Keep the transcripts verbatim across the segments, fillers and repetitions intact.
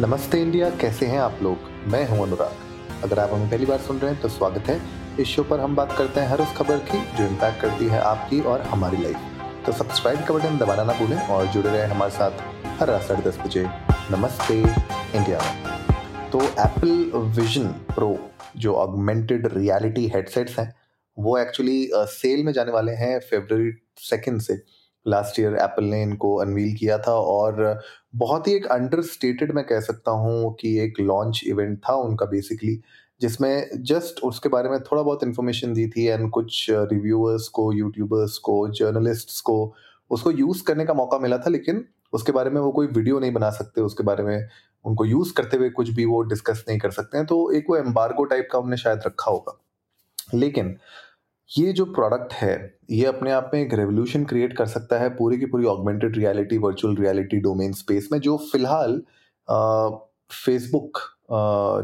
नमस्ते इंडिया, कैसे हैं आप लोग। मैं हूं अनुराग। अगर आप हमें पहली बार सुन रहे हैं तो स्वागत है। इस शो पर हम बात करते हैं हर उस खबर की जो इम्पैक्ट करती है आपकी और हमारी लाइफ। तो सब्सक्राइब का बटन दबाना ना भूलें और जुड़े रहें हमारे साथ हर रात साढ़े दस बजे नमस्ते इंडिया। तो एप्पल विजन प्रो जो ऑगमेंटेड रियलिटी हेडसेट्स हैं वो एक्चुअली सेल में जाने वाले हैं फरवरी सेकेंड से। लास्ट ईयर एप्पल ने इनको अनवील किया था और बहुत ही एक अंडरस्टेटेड मैं कह सकता हूँ कि एक लॉन्च इवेंट था उनका बेसिकली, जिसमें जस्ट उसके बारे में थोड़ा बहुत इन्फॉर्मेशन दी थी एंड कुछ रिव्यूअर्स को, यूट्यूबर्स को, जर्नलिस्ट्स को उसको यूज़ करने का मौका मिला था। लेकिन उसके बारे में वो कोई वीडियो नहीं बना सकते, उसके बारे में उनको यूज़ करते हुए कुछ भी वो डिस्कस नहीं कर सकते हैं। तो एक वो एम्बार्गो टाइप का हमने शायद रखा होगा। लेकिन ये जो प्रोडक्ट है ये अपने आप में एक रेवोल्यूशन क्रिएट कर सकता है पूरी की पूरी augmented reality, virtual reality domain space में, जो फिलहाल फेसबुक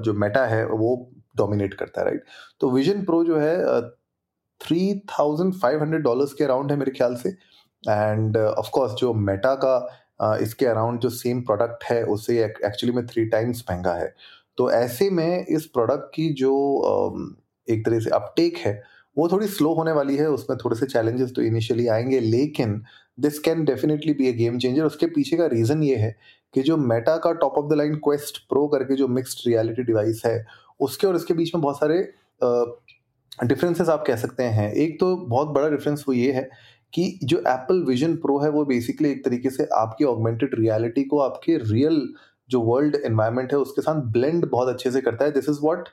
जो मेटा है वो डोमिनेट करता है, राइट। तो विजन प्रो जो है three thousand five hundred dollars के अराउंड है मेरे ख्याल से। एंड ऑफकोर्स जो मेटा का uh, इसके अराउंड जो सेम प्रोडक्ट है उससे एक्चुअली में थ्री टाइम्स महंगा है। तो ऐसे में इस प्रोडक्ट की जो uh, एक तरह से अपटेक है वो थोड़ी स्लो होने वाली है। उसमें थोड़े से चैलेंजेस तो इनिशियली आएंगे, लेकिन this can definitely be a game changer. उसके पीछे का रीज़न ये है कि जो मेटा का top of the line Quest Pro करके जो मिक्स्ड रियलिटी डिवाइस है उसके और इसके बीच में बहुत सारे डिफरेंसेस uh, आप कह सकते हैं। एक तो बहुत बड़ा डिफरेंस वो ये है कि जो एप्पल विजन प्रो है वो बेसिकली एक तरीके से आपकी ऑगमेंटेड रियलिटी को आपके रियल जो वर्ल्ड एनवायरनमेंट है उसके साथ ब्लेंड बहुत अच्छे से करता है। This is what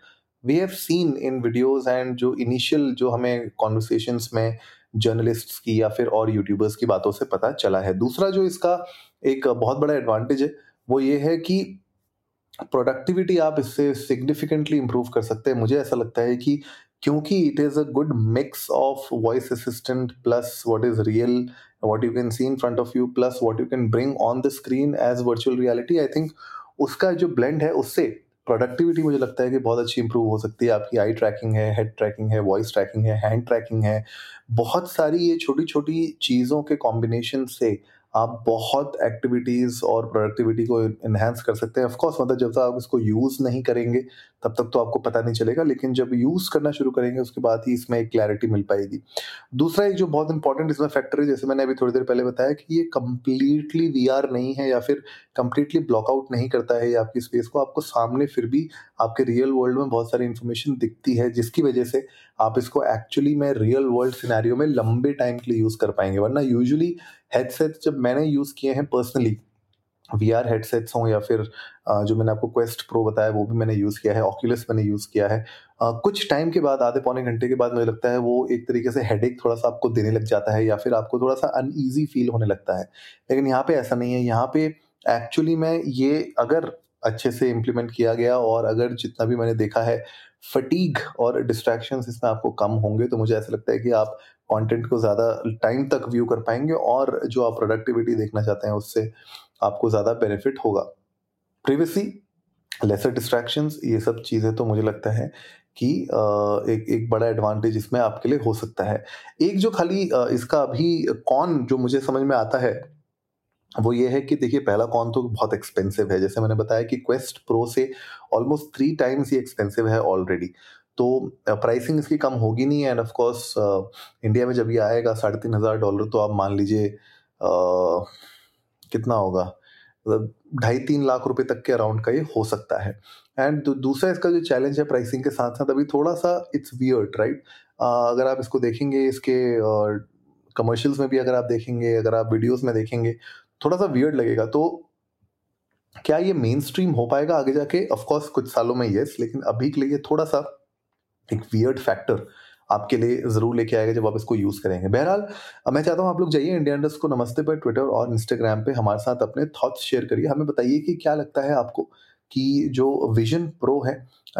we have seen in videos and जो इनिशियल जो हमें कॉन्वर्सेशंस में जर्नलिस्ट्स की या फिर और यूट्यूबर्स की बातों से पता चला है। दूसरा जो इसका एक बहुत बड़ा एडवांटेज है वो ये है कि प्रोडक्टिविटी आप इससे सिग्निफिकेंटली इम्प्रूव कर सकते हैं। मुझे ऐसा लगता है कि क्योंकि it is a good mix of voice assistant plus what is real, what you can see in front of you plus what you can bring on the screen as virtual reality, I think उसका जो blend है उससे productivity मुझे लगता है कि बहुत अच्छी इंप्रूव हो सकती है। आपकी आई ट्रैकिंग है, हेड ट्रैकिंग है, वॉइस ट्रैकिंग है, हैंड ट्रैकिंग है, बहुत सारी ये छोटी छोटी चीज़ों के कॉम्बिनेशन से आप बहुत एक्टिविटीज़ और प्रोडक्टिविटी को इन्हेंस कर सकते हैं। ऑफकोर्स मतलब जब तक आप इसको यूज़ नहीं करेंगे तब तक तो आपको पता नहीं चलेगा, लेकिन जब यूज़ करना शुरू करेंगे उसके बाद ही इसमें एक क्लैरिटी मिल पाएगी। दूसरा एक जो बहुत इंपॉर्टेंट इसमें फैक्टर है, जैसे मैंने अभी थोड़ी देर पहले बताया कि ये कम्प्लीटली वी आर नहीं है या फिर कम्प्लीटली ब्लॉकआउट नहीं करता है ये आपकी स्पेस को। आपको सामने फिर भी आपके रियल वर्ल्ड में बहुत सारी इन्फॉर्मेशन दिखती है, जिसकी वजह से आप इसको एक्चुअली में रियल वर्ल्ड सिनेरियो में लंबे टाइम के लिए यूज़ कर पाएंगे। वरना यूजुअली हेडसेट जब मैंने यूज़ किए हैं पर्सनली, वीआर हेडसेट्स हों या फिर जो मैंने आपको क्वेस्ट प्रो बताया वो भी मैंने यूज़ किया है, ऑक्यूलस मैंने यूज़ किया है, कुछ टाइम के बाद आधे पौने घंटे के बाद मुझे लगता है वो एक तरीके से हेडेक थोड़ा सा आपको देने लग जाता है या फिर आपको थोड़ा सा अनईजी फील होने लगता है। लेकिन यहाँ पे ऐसा नहीं है। यहाँ पे एक्चुअली मैं ये अगर अच्छे से इम्प्लीमेंट किया गया और अगर जितना भी मैंने देखा है फटीग और डिस्ट्रैक्शंस इसमें आपको कम होंगे तो मुझे ऐसा लगता है कि आप कंटेंट को ज़्यादा टाइम तक व्यू कर पाएंगे और जो आप प्रोडक्टिविटी देखना चाहते हैं उससे आपको ज़्यादा बेनिफिट होगा। प्रिवेसी, लेसर डिस्ट्रैक्शंस, ये सब चीज़ें तो मुझे लगता है कि एक एक बड़ा एडवांटेज इसमें आपके लिए हो सकता है। एक जो खाली इसका अभी कॉन जो मुझे समझ में आता है वो ये है कि देखिए, पहला कॉन तो बहुत एक्सपेंसिव है। जैसे मैंने बताया कि क्वेस्ट प्रो से ऑलमोस्ट थ्री टाइम्स ये एक्सपेंसिव है ऑलरेडी, तो प्राइसिंग इसकी कम होगी नहीं। एंड ऑफ कोर्स इंडिया में जब ये आएगा साढ़े तीन हज़ार डॉलर तो आप मान लीजिए uh, कितना होगा, मतलब ढाई तीन लाख रुपए तक के अराउंड का ये हो सकता है। एंड दूसरा इसका जो चैलेंज है प्राइसिंग के साथ साथ अभी थोड़ा सा इट्स वियर्ड, राइट। अगर आप इसको देखेंगे इसके कमर्शियल्स uh, में भी अगर आप देखेंगे, अगर आप वीडियोज़ में देखेंगे, थोड़ा सा वियर्ड लगेगा। तो क्या ये मेन स्ट्रीम हो पाएगा आगे जाके? ऑफकोर्स कुछ सालों में येस, लेकिन अभी के लिए थोड़ा सा एक वियर्ड फैक्टर आपके लिए ज़रूर लेके आएगा जब आप इसको यूज़ करेंगे। बहरहाल मैं चाहता हूँ आप लोग जाइए इंडिया अंडर्स को नमस्ते पर ट्विटर और इंस्टाग्राम पे हमारे साथ अपने थॉट्स शेयर करिए। हमें बताइए कि क्या लगता है आपको कि जो विजन प्रो है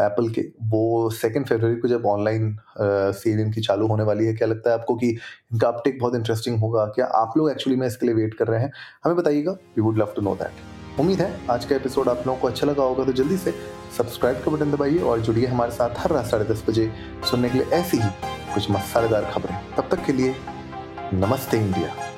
एप्पल के वो सेकेंड फरवरी को जब ऑनलाइन सेल इनकी चालू होने वाली है, क्या लगता है आपको कि इनका अपटेक बहुत इंटरेस्टिंग होगा? क्या आप लोग एक्चुअली में इसके लिए वेट कर रहे हैं? हमें बताइएगा, we would love to know that. उम्मीद है आज का एपिसोड आप लोगों को अच्छा लगा होगा, तो जल्दी से सब्सक्राइब का बटन दबाइए और जुड़िए हमारे साथ हर रात साढ़े दस बजे सुनने के लिए ऐसी ही कुछ मसालेदार खबरें। तब तक के लिए नमस्ते इंडिया।